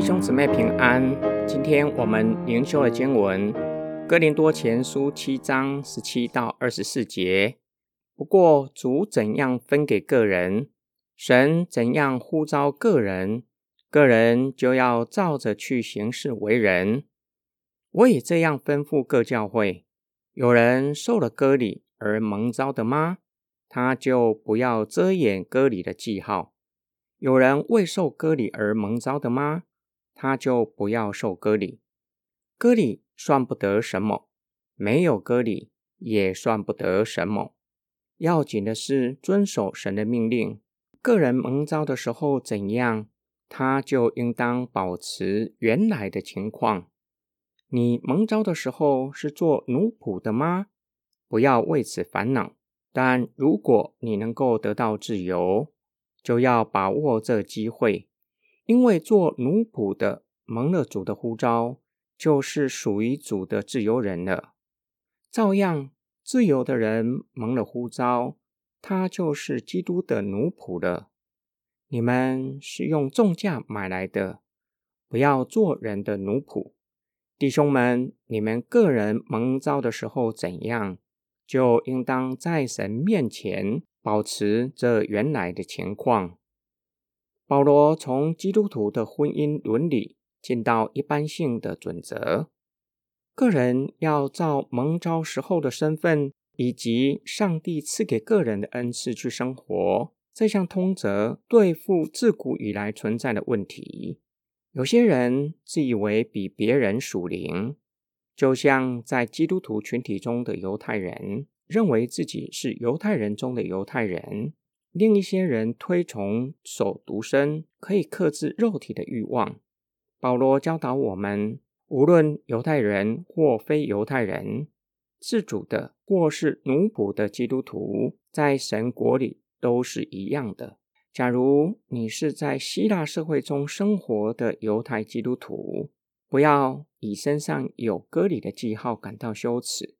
弟兄姊妹平安，今天我们灵修的经文哥林多前书7章17到24节。不过主怎样分给个人，神怎样呼召个人，个人就要照着去行事为人。我也这样吩咐各教会。有人受了割礼而蒙召的吗？他就不要遮掩割礼的记号。有人未受割礼而蒙召的吗？他就不要受割礼。割礼算不得什么，没有割礼也算不得什么。要紧的是遵守神的命令。个人蒙召的时候怎样，他就应当保持原来的情况。你蒙召的时候是做奴仆的吗？不要为此烦恼。但如果你能够得到自由，就要把握这机会，因为做奴仆的蒙了主的呼召，就是属于主的自由人了。照样，自由的人蒙了呼召，他就是基督的奴仆了。你们是用重价买来的，不要做人的奴仆。弟兄们，你们个人蒙召的时候怎样，就应当在神面前保持这原来的情况。保罗从基督徒的婚姻伦理进到一般性的准则，个人要照蒙召时候的身份以及上帝赐给个人的恩赐去生活。这项通则对付自古以来存在的问题。有些人自以为比别人属灵，就像在基督徒群体中的犹太人认为自己是犹太人中的犹太人，另一些人推崇守独身可以克制肉体的欲望。保罗教导我们，无论犹太人或非犹太人，自主的或是奴仆的基督徒，在神国里都是一样的。假如你是在希腊社会中生活的犹太基督徒，不要以身上有割礼的记号感到羞耻，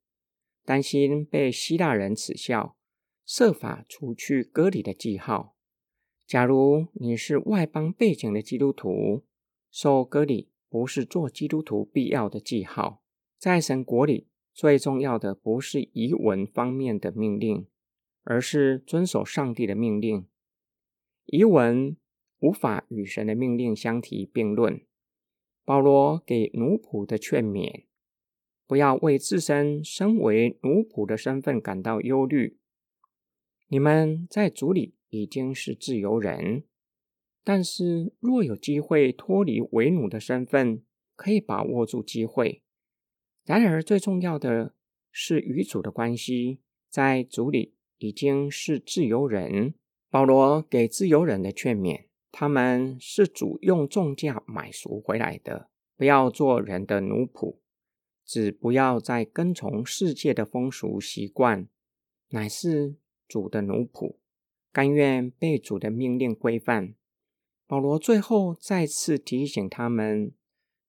担心被希腊人耻笑，设法除去割礼的记号。假如你是外邦背景的基督徒，受割礼不是做基督徒必要的记号。在神国里，最重要的不是遗文方面的命令，而是遵守上帝的命令。遗文无法与神的命令相提并论。保罗给奴仆的劝勉，不要为自身身为奴仆的身份感到忧虑。你们在主里已经是自由人，但是若有机会脱离为奴的身份，可以把握住机会。然而最重要的是与主的关系，在主里已经是自由人。保罗给自由人的劝勉，他们是主用重价买赎回来的，不要做人的奴仆。只不要再跟从世界的风俗习惯，乃是主的奴仆，甘愿被主的命令规范。保罗最后再次提醒他们，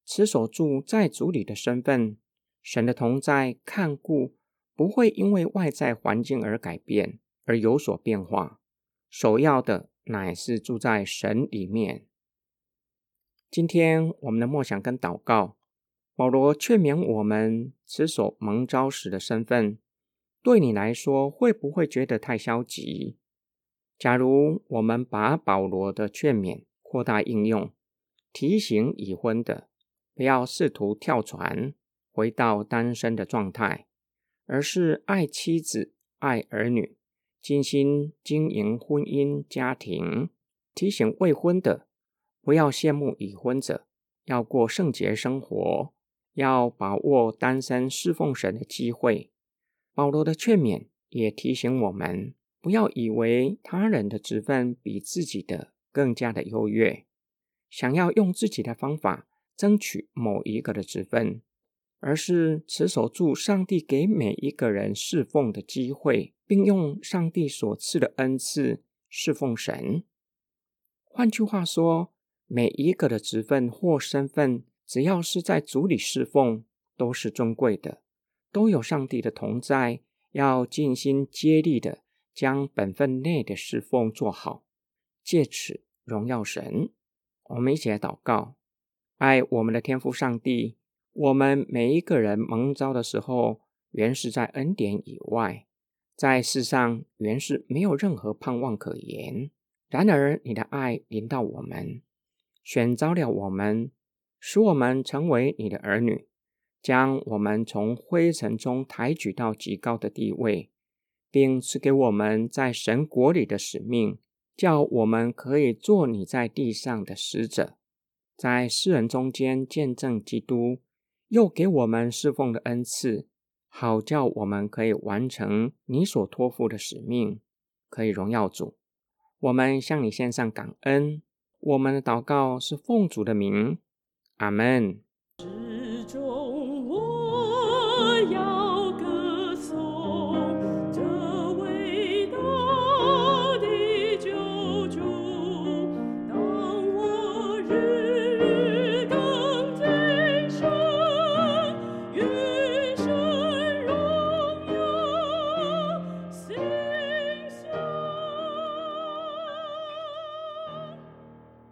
持守住在主里的身份，神的同在看顾不会因为外在环境而改变，而有所变化。首要的乃是住在神里面。今天我们的默想跟祷告，保罗劝勉我们持守蒙召时的身份。对你来说，会不会觉得太消极？假如我们把保罗的劝勉扩大应用，提醒已婚的不要试图跳船回到单身的状态，而是爱妻子爱儿女，尽心经营婚姻家庭。提醒未婚的不要羡慕已婚者，要过圣洁生活，要把握单身侍奉神的机会。保罗的劝勉也提醒我们，不要以为他人的职分比自己的更加的优越，想要用自己的方法争取某一个的职分，而是持守住上帝给每一个人侍奉的机会，并用上帝所赐的恩赐侍奉神。换句话说，每一个的职分或身份，只要是在主里侍奉，都是尊贵的，都有上帝的同在。要尽心竭力的将本分内的侍奉做好，借此荣耀神。我们一起来祷告。爱我们的天父上帝，我们每一个人蒙召的时候，原是在恩典以外，在世上原是没有任何盼望可言。然而你的爱临到我们，选召了我们，使我们成为你的儿女，将我们从灰尘中抬举到极高的地位，并赐给我们在神国里的使命，叫我们可以做你在地上的使者，在世人中间见证基督，又给我们侍奉的恩赐，好叫我们可以完成你所托付的使命，可以荣耀主。我们向你献上感恩，我们的祷告是奉主的名，阿们。